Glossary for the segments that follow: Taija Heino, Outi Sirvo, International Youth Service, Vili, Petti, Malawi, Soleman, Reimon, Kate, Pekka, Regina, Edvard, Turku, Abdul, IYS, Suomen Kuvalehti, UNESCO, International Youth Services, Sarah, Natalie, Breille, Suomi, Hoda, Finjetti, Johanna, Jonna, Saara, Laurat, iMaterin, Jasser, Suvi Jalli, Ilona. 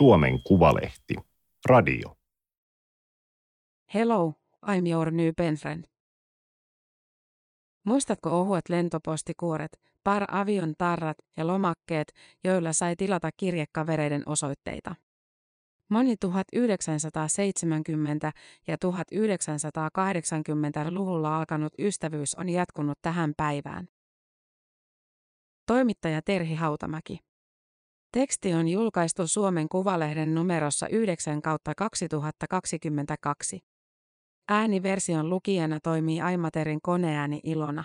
Suomen Kuvalehti. Radio. Hello, I'm your new penfriend. Muistatko ohuet lentopostikuoret, avion tarrat ja lomakkeet, joilla sai tilata kirjekavereiden osoitteita? Moni 1970- ja 1980-luvulla alkanut ystävyys on jatkunut tähän päivään. Toimittaja Terhi Hautamäki. Teksti on julkaistu Suomen Kuvalehden numerossa 9/2022. Ääniversion lukijana toimii iMaterin koneääni Ilona.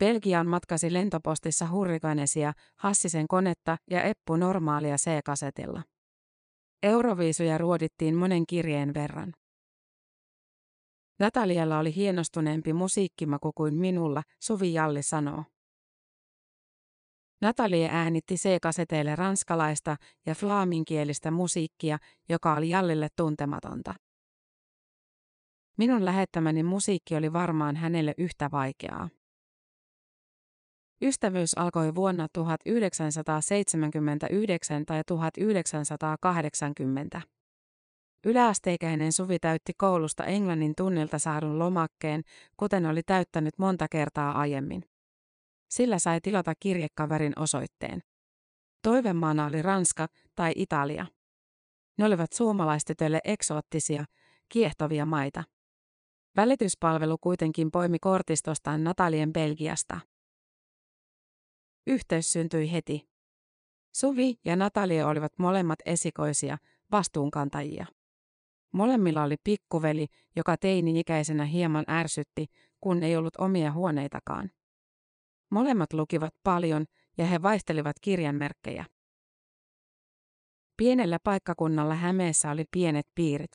Belgiaan matkasi lentopostissa Hurrikanesia, Hassisen konetta ja Eppu normaalia C-kasetilla. Euroviisuja ruodittiin monen kirjeen verran. Natalialla oli hienostuneempi musiikkimaku kuin minulla, Suvi Jalli sanoo. Natalie äänitti C-kaseteille ranskalaista ja flaaminkielistä musiikkia, joka oli Jallille tuntematonta. Minun lähettämäni musiikki oli varmaan hänelle yhtä vaikeaa. Ystävyys alkoi vuonna 1979 tai 1980. Yläasteikäinen Suvi täytti koulusta englannin tunnilta saadun lomakkeen, kuten oli täyttänyt monta kertaa aiemmin. Sillä sai tilata kirjekaverin osoitteen. Toivemaana oli Ranska tai Italia. Ne olivat suomalaistytöille eksoottisia, kiehtovia maita. Välityspalvelu kuitenkin poimi kortistostaan Natalien Belgiasta. Yhteys syntyi heti. Suvi ja Natalie olivat molemmat esikoisia, vastuunkantajia. Molemmilla oli pikkuveli, joka teini-ikäisenä hieman ärsytti, kun ei ollut omia huoneitakaan. Molemmat lukivat paljon ja he vaihtelivat kirjanmerkkejä. Pienellä paikkakunnalla Hämeessä oli pienet piirit.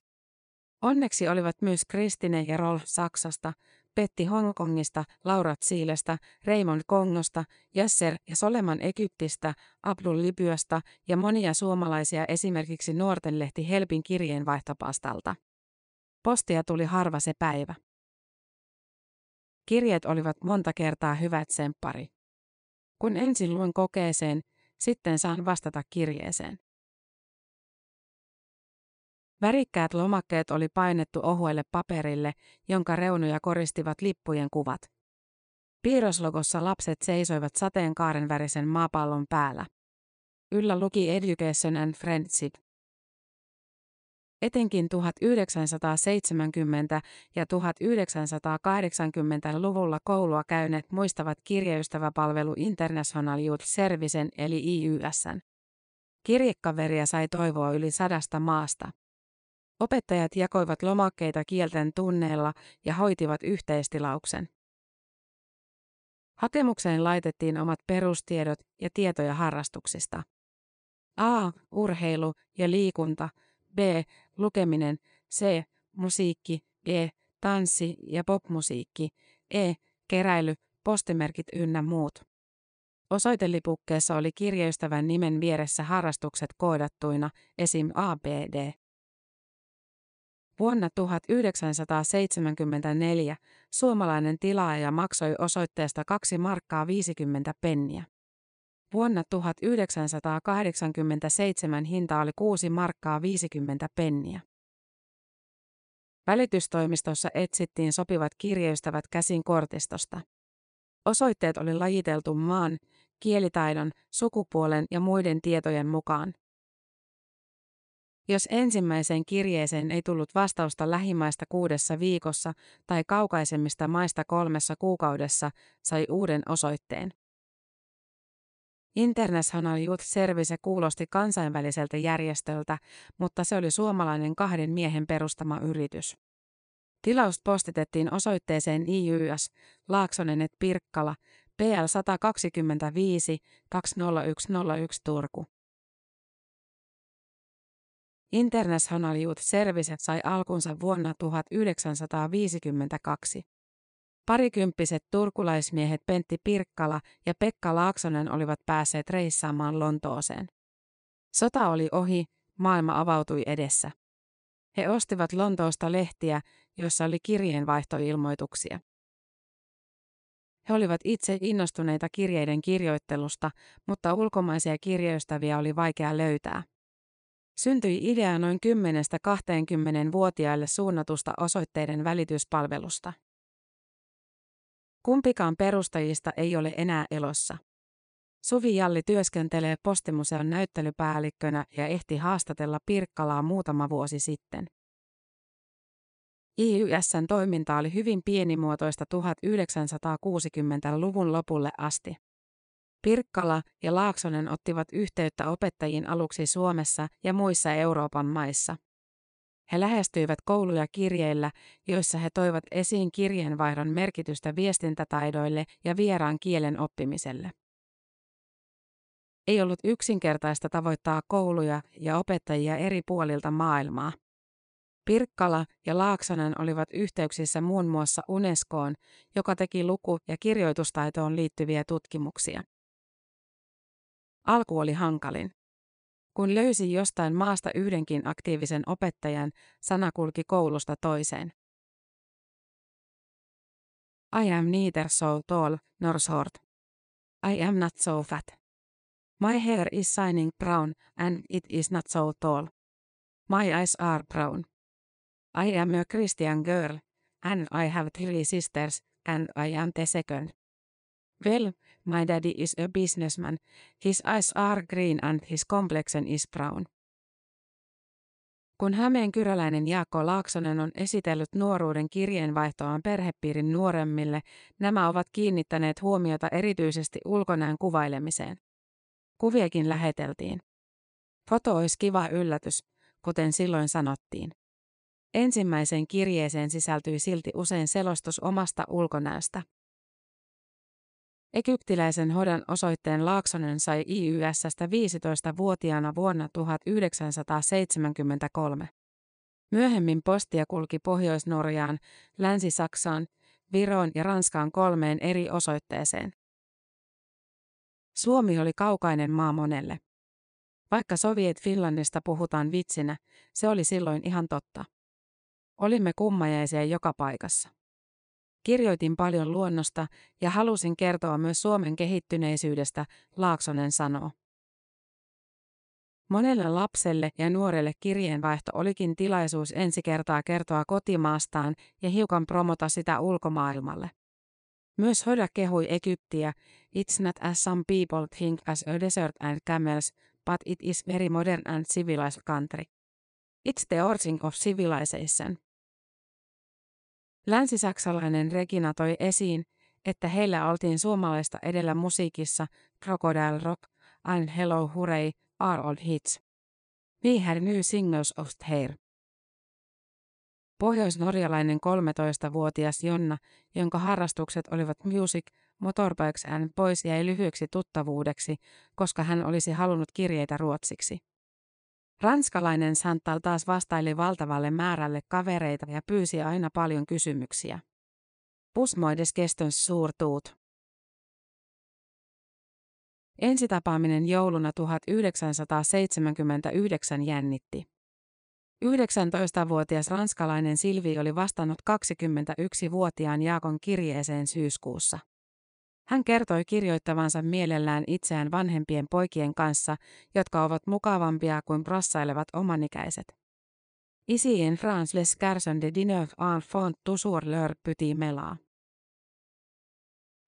Onneksi olivat myös Kristine ja Rolf Saksasta, Petti Hongkongista, Laurat Siilestä, Reimon Kongosta, Jasser ja Soleman Egyptistä, Abdul Libyasta ja monia suomalaisia esimerkiksi nuortenlehti Helpin kirjeenvaihtopastalta. Postia tuli harva se päivä. Kirjeet olivat monta kertaa hyvät tsemppari. Kun ensin luen kokeeseen, sitten saan vastata kirjeeseen. Värikkäät lomakkeet oli painettu ohuelle paperille, jonka reunoja koristivat lippujen kuvat. Piirroslogossa lapset seisoivat sateenkaaren värisen maapallon päällä. Yllä luki Education and Friendship. Etenkin 1970- ja 1980-luvulla koulua käyneet muistavat kirjeystäväpalvelu International Youth Servicen eli IYS:n. Kirjekaveria sai toivoa yli 100 maasta. Opettajat jakoivat lomakkeita kielten tunneilla ja hoitivat yhteistilauksen. Hakemukseen laitettiin omat perustiedot ja tietoja harrastuksista. A. Urheilu ja liikunta. B. Lukeminen. C. Musiikki. D. Tanssi ja popmusiikki. E. Keräily, postimerkit ynnä muut. Osoitelipukkeessa oli kirjeystävän nimen vieressä harrastukset koodattuina, esim. ABD. Vuonna 1974 suomalainen tilaaja maksoi osoitteesta 2 markkaa 50 penniä. Vuonna 1987 hinta oli 6 markkaa 50 penniä. Välitystoimistossa etsittiin sopivat kirjeystävät käsin kortistosta. Osoitteet oli lajiteltu maan, kielitaidon, sukupuolen ja muiden tietojen mukaan. Jos ensimmäiseen kirjeeseen ei tullut vastausta lähimaista 6 viikossa tai kaukaisemmista maista 3 kuukaudessa, sai uuden osoitteen. International Youth Service kuulosti kansainväliseltä järjestöltä, mutta se oli suomalainen 2 miehen perustama yritys. Tilaus postitettiin osoitteeseen IYS, Laaksonen et Pirkkala, PL 125 20101 Turku. International Youth Service sai alkunsa vuonna 1952. Parikymppiset turkulaismiehet Pentti Pirkkala ja Pekka Laaksonen olivat päässeet reissaamaan Lontooseen. Sota oli ohi, maailma avautui edessä. He ostivat Lontoosta lehtiä, joissa oli kirjeenvaihtoilmoituksia. He olivat itse innostuneita kirjeiden kirjoittelusta, mutta ulkomaisia kirjoistavia oli vaikea löytää. Syntyi idea noin 10–20-vuotiaille suunnatusta osoitteiden välityspalvelusta. Kumpikaan perustajista ei ole enää elossa. Suvi Jalli työskentelee Postimuseon näyttelypäällikkönä ja ehti haastatella Pirkkalaa muutama vuosi sitten. JYS:n toiminta oli hyvin pienimuotoista 1960-luvun lopulle asti. Pirkkala ja Laaksonen ottivat yhteyttä opettajiin aluksi Suomessa ja muissa Euroopan maissa. He lähestyivät kouluja kirjeillä, joissa he toivat esiin kirjeenvaihdon merkitystä viestintätaidoille ja vieraan kielen oppimiselle. Ei ollut yksinkertaista tavoittaa kouluja ja opettajia eri puolilta maailmaa. Pirkkala ja Laaksonen olivat yhteyksissä muun muassa UNESCOon, joka teki luku- ja kirjoitustaitoon liittyviä tutkimuksia. Alku oli hankalin. Kun löysi jostain maasta yhdenkin aktiivisen opettajan, sana kulki koulusta toiseen. I am neither so tall nor short. I am not so fat. My hair is shining brown and it is not so tall. My eyes are brown. I am a Christian girl, and I have 3 sisters, and I am the second. Well, my daddy is a businessman, his eyes are green and his complexion is brown. Kun hämeenkyräläinen Jaakko Laaksonen on esitellyt nuoruuden kirjeenvaihtoaan perhepiirin nuoremmille, nämä ovat kiinnittäneet huomiota erityisesti ulkonäön kuvailemiseen. Kuviakin läheteltiin. Foto olisi kiva yllätys, kuten silloin sanottiin. Ensimmäiseen kirjeeseen sisältyi silti usein selostus omasta ulkonäöstä. Egyptiläisen Hodan osoitteen Laaksonen sai JYS:stä 15-vuotiaana vuonna 1973. Myöhemmin postia kulki Pohjois-Norjaan, Länsi-Saksaan, Viroon ja Ranskaan 3 eri osoitteeseen. Suomi oli kaukainen maa monelle. Vaikka Soviet Finlandista puhutaan vitsinä, se oli silloin ihan totta. Olimme kummajaisia joka paikassa. Kirjoitin paljon luonnosta ja halusin kertoa myös Suomen kehittyneisyydestä, Laaksonen sanoo. Monelle lapselle ja nuorelle kirjeenvaihto olikin tilaisuus ensi kertaa kertoa kotimaastaan ja hiukan promota sitä ulkomaailmalle. Myös Hoda kehui Egyptiä, It's not as some people think as a desert and camels, but it is very modern and civilized country. It's the origin of civilization. Länsisaksalainen Regina toi esiin, että heillä oltiin suomalaista edellä musiikissa Crocodile Rock and Hello Hurray are old hits. We had new singles of hair. Pohjois-norjalainen 13-vuotias Jonna, jonka harrastukset olivat music, motorbikes and boys, jäi lyhyeksi tuttavuudeksi, koska hän olisi halunnut kirjeitä ruotsiksi. Ranskalainen Santal taas vastaili valtavalle määrälle kavereita ja pyysi aina paljon kysymyksiä. Pusmoides kestöns suurtuut. Ensitapaaminen jouluna 1979 jännitti. 19-vuotias ranskalainen Sylvie oli vastannut 21-vuotiaan Jaakon kirjeeseen syyskuussa. Hän kertoi kirjoittavansa mielellään itseään vanhempien poikien kanssa, jotka ovat mukavampia kuin brassailevat omanikäiset. Ici en France les garçons de 19 ans font toujours leur petit ménage.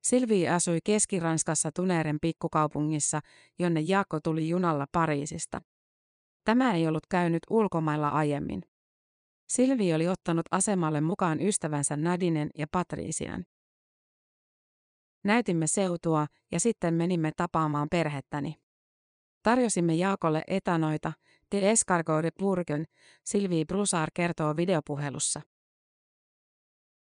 Sylvie asui Keski-Ranskassa Tuneren pikkukaupungissa, jonne Jaakko tuli junalla Pariisista. Tämä ei ollut käynyt ulkomailla aiemmin. Sylvie oli ottanut asemalle mukaan ystävänsä Nadinen ja Patrician. Näytimme seutua ja sitten menimme tapaamaan perhettäni. Tarjosimme Jaakolle etanoita, te escargot de Bourgogne, Sylvie Brusa kertoo videopuhelussa.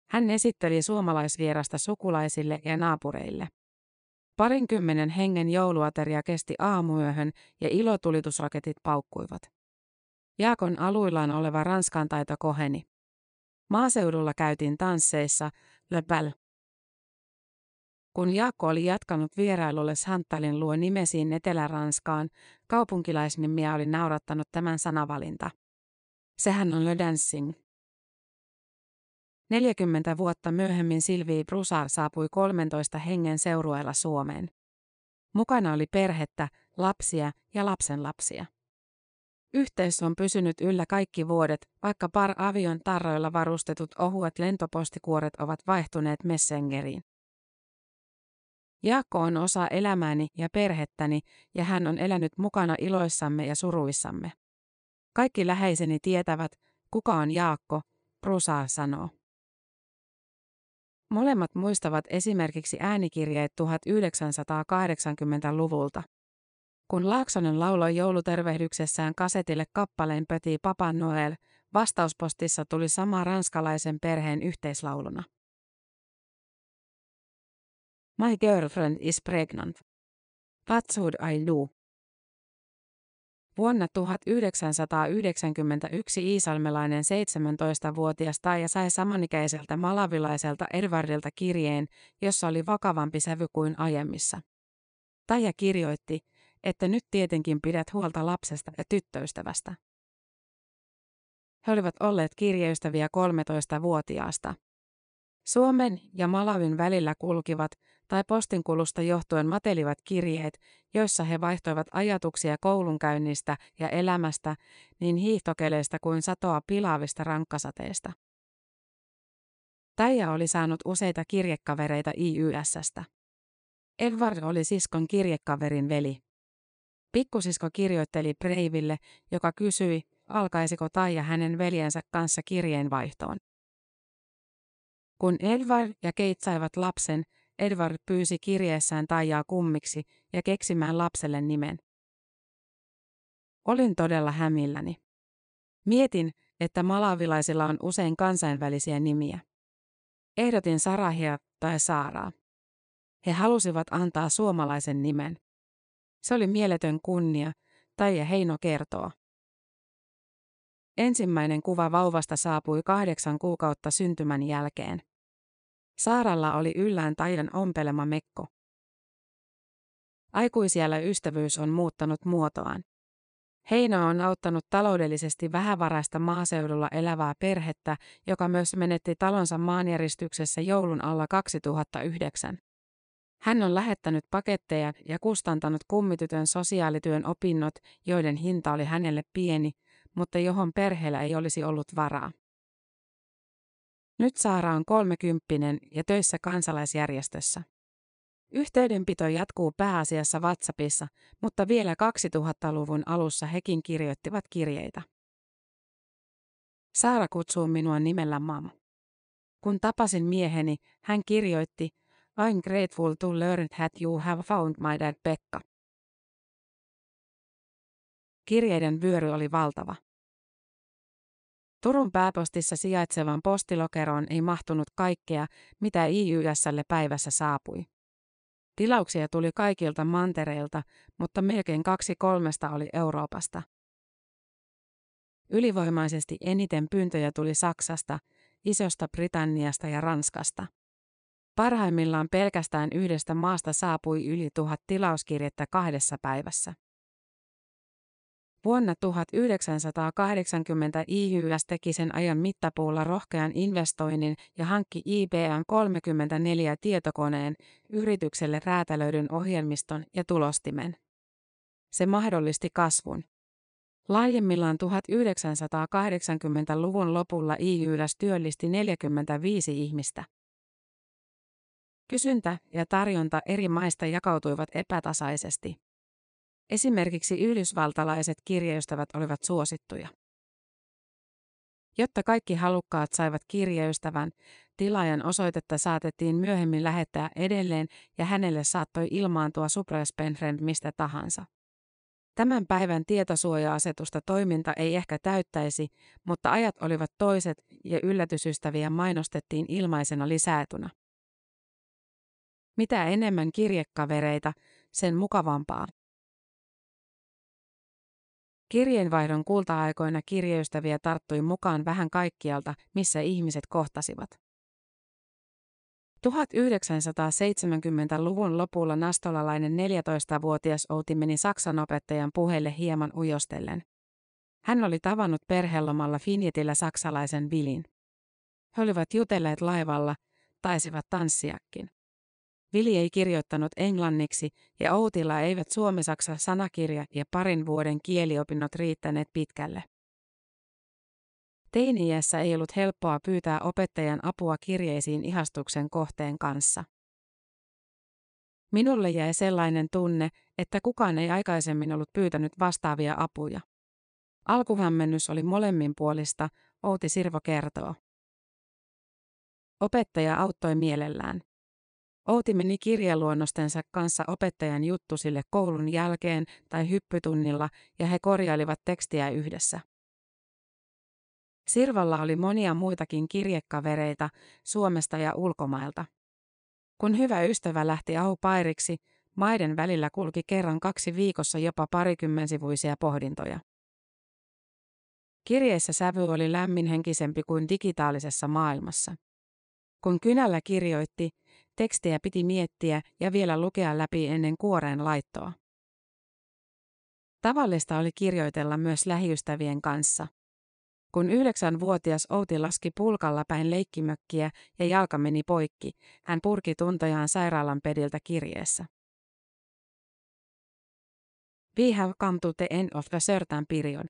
Hän esitteli suomalaisvierasta sukulaisille ja naapureille. 20 hengen jouluateria kesti aamuyöhön ja ilotulitusraketit paukkuivat. Jaakon aluillaan oleva Ranskan taito koheni. Maaseudulla käytiin tansseissa, le bal. Kun Jaakko oli jatkanut vierailulle Santalin luo nimesiin Etelä-Ranskaan, kaupunkilaisnimiä oli naurattanut tämän sanavalinta. Sehän on le dancing. 40 vuotta myöhemmin Sylvie Brusa saapui 13 hengen seurueella Suomeen. Mukana oli perhettä, lapsia ja lapsenlapsia. Yhteys on pysynyt yllä kaikki vuodet, vaikka Par-avion tarroilla varustetut ohuet lentopostikuoret ovat vaihtuneet Messengeriin. Jaakko on osa elämääni ja perhettäni, ja hän on elänyt mukana iloissamme ja suruissamme. Kaikki läheiseni tietävät, kuka on Jaakko, Brusa sanoo. Molemmat muistavat esimerkiksi äänikirjeet 1980-luvulta. Kun Laaksonen lauloi joulutervehdyksessään kasetille kappaleen Petit Papa Noël, vastauspostissa tuli sama ranskalaisen perheen yhteislauluna. My girlfriend is pregnant. What should I do? Vuonna 1991 iisalmelainen 17-vuotias Taija sai samanikäiseltä malavilaiselta Edvardilta kirjeen, jossa oli vakavampi sävy kuin aiemmissa. Taija kirjoitti, että nyt tietenkin pidät huolta lapsesta ja tyttöystävästä. He olivat olleet kirjeystäviä 13-vuotiaasta. Suomen ja Malawin välillä kulkivat tai postinkulusta johtuen matelivat kirjeet, joissa he vaihtoivat ajatuksia koulunkäynnistä ja elämästä, niin hiihtokeleistä kuin satoa pilaavista rankkasateista. Taija oli saanut useita kirjekavereita IYS:stä. Edvard oli siskon kirjekaverin veli. Pikkusisko kirjoitteli Breiville, joka kysyi, alkaisiko Taija hänen veljensä kanssa kirjeenvaihtoon. Kun Edvard ja Kate saivat lapsen, Edvard pyysi kirjeessään Taijaa kummiksi ja keksimään lapselle nimen. Olin todella hämilläni. Mietin, että malavilaisilla on usein kansainvälisiä nimiä. Ehdotin Sarahia tai Saaraa. He halusivat antaa suomalaisen nimen. Se oli mieletön kunnia, Taija Heino kertoo. Ensimmäinen kuva vauvasta saapui 8 kuukautta syntymän jälkeen. Saaralla oli yllään Taijan ompelema mekko. Aikuisiällä ystävyys on muuttanut muotoaan. Heino on auttanut taloudellisesti vähävaraista maaseudulla elävää perhettä, joka myös menetti talonsa maanjäristyksessä joulun alla 2009. Hän on lähettänyt paketteja ja kustantanut kummitytön sosiaalityön opinnot, joiden hinta oli hänelle pieni, mutta johon perheellä ei olisi ollut varaa. Nyt Saara on 30 ja töissä kansalaisjärjestössä. Yhteydenpito jatkuu pääasiassa WhatsAppissa, mutta vielä 2000-luvun alussa hekin kirjoittivat kirjeitä. Saara kutsuu minua nimellä Mama. Kun tapasin mieheni, hän kirjoitti, I'm grateful to learn that you have found my dad Pekka. Kirjeiden vyöry oli valtava. Turun pääpostissa sijaitsevan postilokeroon ei mahtunut kaikkea, mitä IYS:lle päivässä saapui. Tilauksia tuli kaikilta mantereilta, mutta melkein 2/3 oli Euroopasta. Ylivoimaisesti eniten pyyntöjä tuli Saksasta, Isosta Britanniasta ja Ranskasta. Parhaimmillaan pelkästään yhdestä maasta saapui yli 1000 tilauskirjettä 2 päivässä. Vuonna 1980 IYS teki sen ajan mittapuulla rohkean investoinnin ja hankki IBM 34 tietokoneen, yritykselle räätälöidyn ohjelmiston ja tulostimen. Se mahdollisti kasvun. Laajemmillaan 1980-luvun lopulla IYS työllisti 45 ihmistä. Kysyntä ja tarjonta eri maista jakautuivat epätasaisesti. Esimerkiksi yhdysvaltalaiset kirjeystävät olivat suosittuja. Jotta kaikki halukkaat saivat kirjeystävän, tilaajan osoitetta saatettiin myöhemmin lähettää edelleen ja hänelle saattoi ilmaantua Suprespendren mistä tahansa. Tämän päivän tietosuoja-asetusta toiminta ei ehkä täyttäisi, mutta ajat olivat toiset ja yllätysystäviä mainostettiin ilmaisena lisäetuna. Mitä enemmän kirjekavereita, sen mukavampaa. Kirjeenvaihdon kulta-aikoina kirjeystäviä tarttui mukaan vähän kaikkialta, missä ihmiset kohtasivat. 1970-luvun lopulla nastolalainen 14-vuotias Outi meni saksanopettajan puheille hieman ujostellen. Hän oli tavannut perhelomalla Finjetillä saksalaisen Vilin. He olivat jutelleet laivalla, taisivat tanssiakin. Vili ei kirjoittanut englanniksi ja Outilla eivät suomi-saksa sanakirja ja parin vuoden kieliopinnot riittäneet pitkälle. Teini-iässä ei ollut helppoa pyytää opettajan apua kirjeisiin ihastuksen kohteen kanssa. Minulle jäi sellainen tunne, että kukaan ei aikaisemmin ollut pyytänyt vastaavia apuja. Alkuhämmennys oli molemminpuolista, Outi Sirvo kertoo. Opettaja auttoi mielellään. Outi meni kirjeluonnostensa kanssa opettajan juttusille koulun jälkeen tai hyppytunnilla ja he korjailivat tekstiä yhdessä. Sirvalla oli monia muitakin kirjekavereita Suomesta ja ulkomailta. Kun hyvä ystävä lähti au-pairiksi, maiden välillä kulki kerran 2 viikossa jopa parikymmensivuisia pohdintoja. Kirjeessä sävy oli lämminhenkisempi kuin digitaalisessa maailmassa. Kun kynällä kirjoitti, tekstiä piti miettiä ja vielä lukea läpi ennen kuoreen laittoa. Tavallista oli kirjoitella myös lähiystävien kanssa. Kun 9-vuotias Outi laski pulkalla päin leikkimökkiä ja jalka meni poikki, hän purki tuntojaan sairaalan pediltä kirjeessä. We have come to the end of the certain period.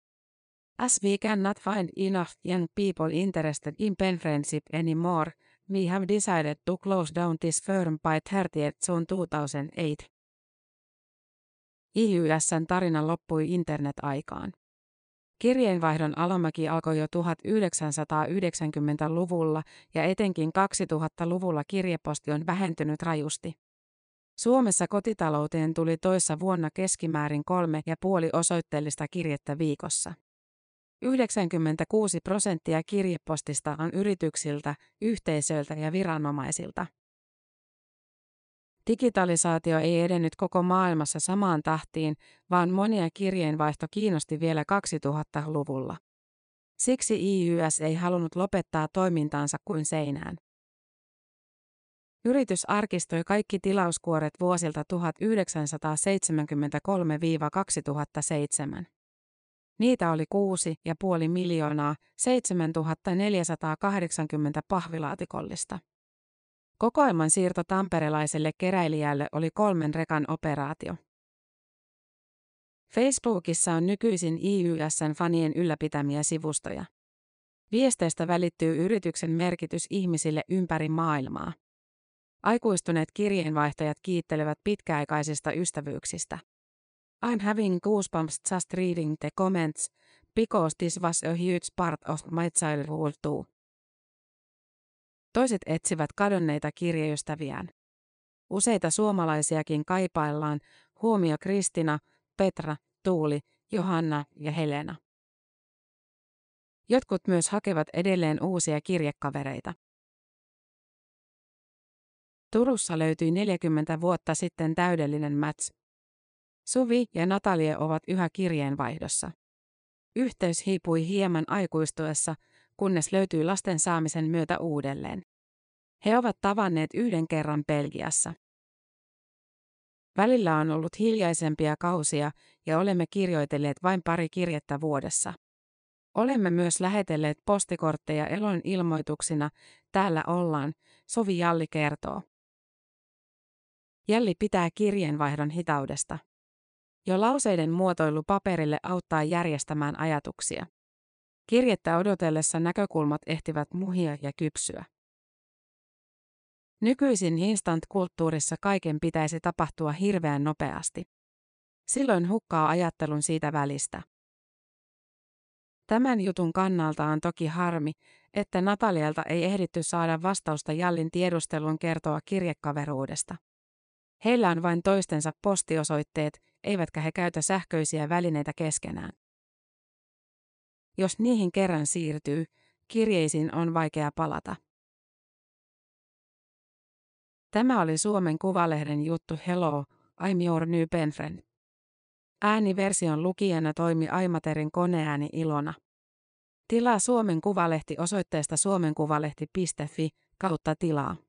As we cannot find enough young people interested in pen friendship anymore, we have decided to close down this firm by 30th June 2008. IYS:n tarina loppui internet-aikaan. Kirjeenvaihdon alamäki alkoi jo 1990-luvulla ja etenkin 2000-luvulla kirjeposti on vähentynyt rajusti. Suomessa kotitalouteen tuli toissa vuonna keskimäärin 3,5 osoitteellista kirjettä viikossa. 96% kirjepostista on yrityksiltä, yhteisöiltä ja viranomaisilta. Digitalisaatio ei edennyt koko maailmassa samaan tahtiin, vaan monia kirjeenvaihto kiinnosti vielä 2000-luvulla. Siksi IYS ei halunnut lopettaa toimintaansa kuin seinään. Yritys arkistoi kaikki tilauskuoret vuosilta 1973–2007. Niitä oli 6,5 miljoonaa, 7480 pahvilaatikollista. Kokoelman siirto tamperelaiselle keräilijälle oli 3 rekan operaatio. Facebookissa on nykyisin IYS:n fanien ylläpitämiä sivustoja. Viesteistä välittyy yrityksen merkitys ihmisille ympäri maailmaa. Aikuistuneet kirjeenvaihtajat kiittelevät pitkäaikaisista ystävyyksistä. I'm having goosebumps just reading the comments, because this was a huge part of my childhood too. Toiset etsivät kadonneita kirjeystäviään. Useita suomalaisiakin kaipaillaan, huomio Kristina, Petra, Tuuli, Johanna ja Helena. Jotkut myös hakevat edelleen uusia kirjekavereita. Turussa löytyi 40 vuotta sitten täydellinen match. Suvi ja Natalie ovat yhä kirjeenvaihdossa. Yhteys hiipui hieman aikuistuessa, kunnes löytyi lasten saamisen myötä uudelleen. He ovat tavanneet 1 kerran Belgiassa. Välillä on ollut hiljaisempia kausia ja olemme kirjoitelleet vain 2 kirjettä vuodessa. Olemme myös lähetelleet postikortteja elon ilmoituksina, täällä ollaan, Suvi Jalli kertoo. Jalli pitää kirjeenvaihdon hitaudesta. Jo lauseiden muotoilu paperille auttaa järjestämään ajatuksia. Kirjettä odotellessa näkökulmat ehtivät muhia ja kypsyä. Nykyisin instant-kulttuurissa kaiken pitäisi tapahtua hirveän nopeasti. Silloin hukkaa ajattelun siitä välistä. Tämän jutun kannalta on toki harmi, että Natalielta ei ehditty saada vastausta Jallin tiedustelun kertoa kirjekaveruudesta. Heillä on vain toistensa postiosoitteet, eivätkä he käytä sähköisiä välineitä keskenään. Jos niihin kerran siirtyy, kirjeisiin on vaikea palata. Tämä oli Suomen Kuvalehden juttu Hello, I'm your new pen friend. Ääniversion lukijana toimi iMaterin koneääni Ilona. Tilaa Suomen Kuvalehti osoitteesta suomenkuvalehti.fi/tilaa.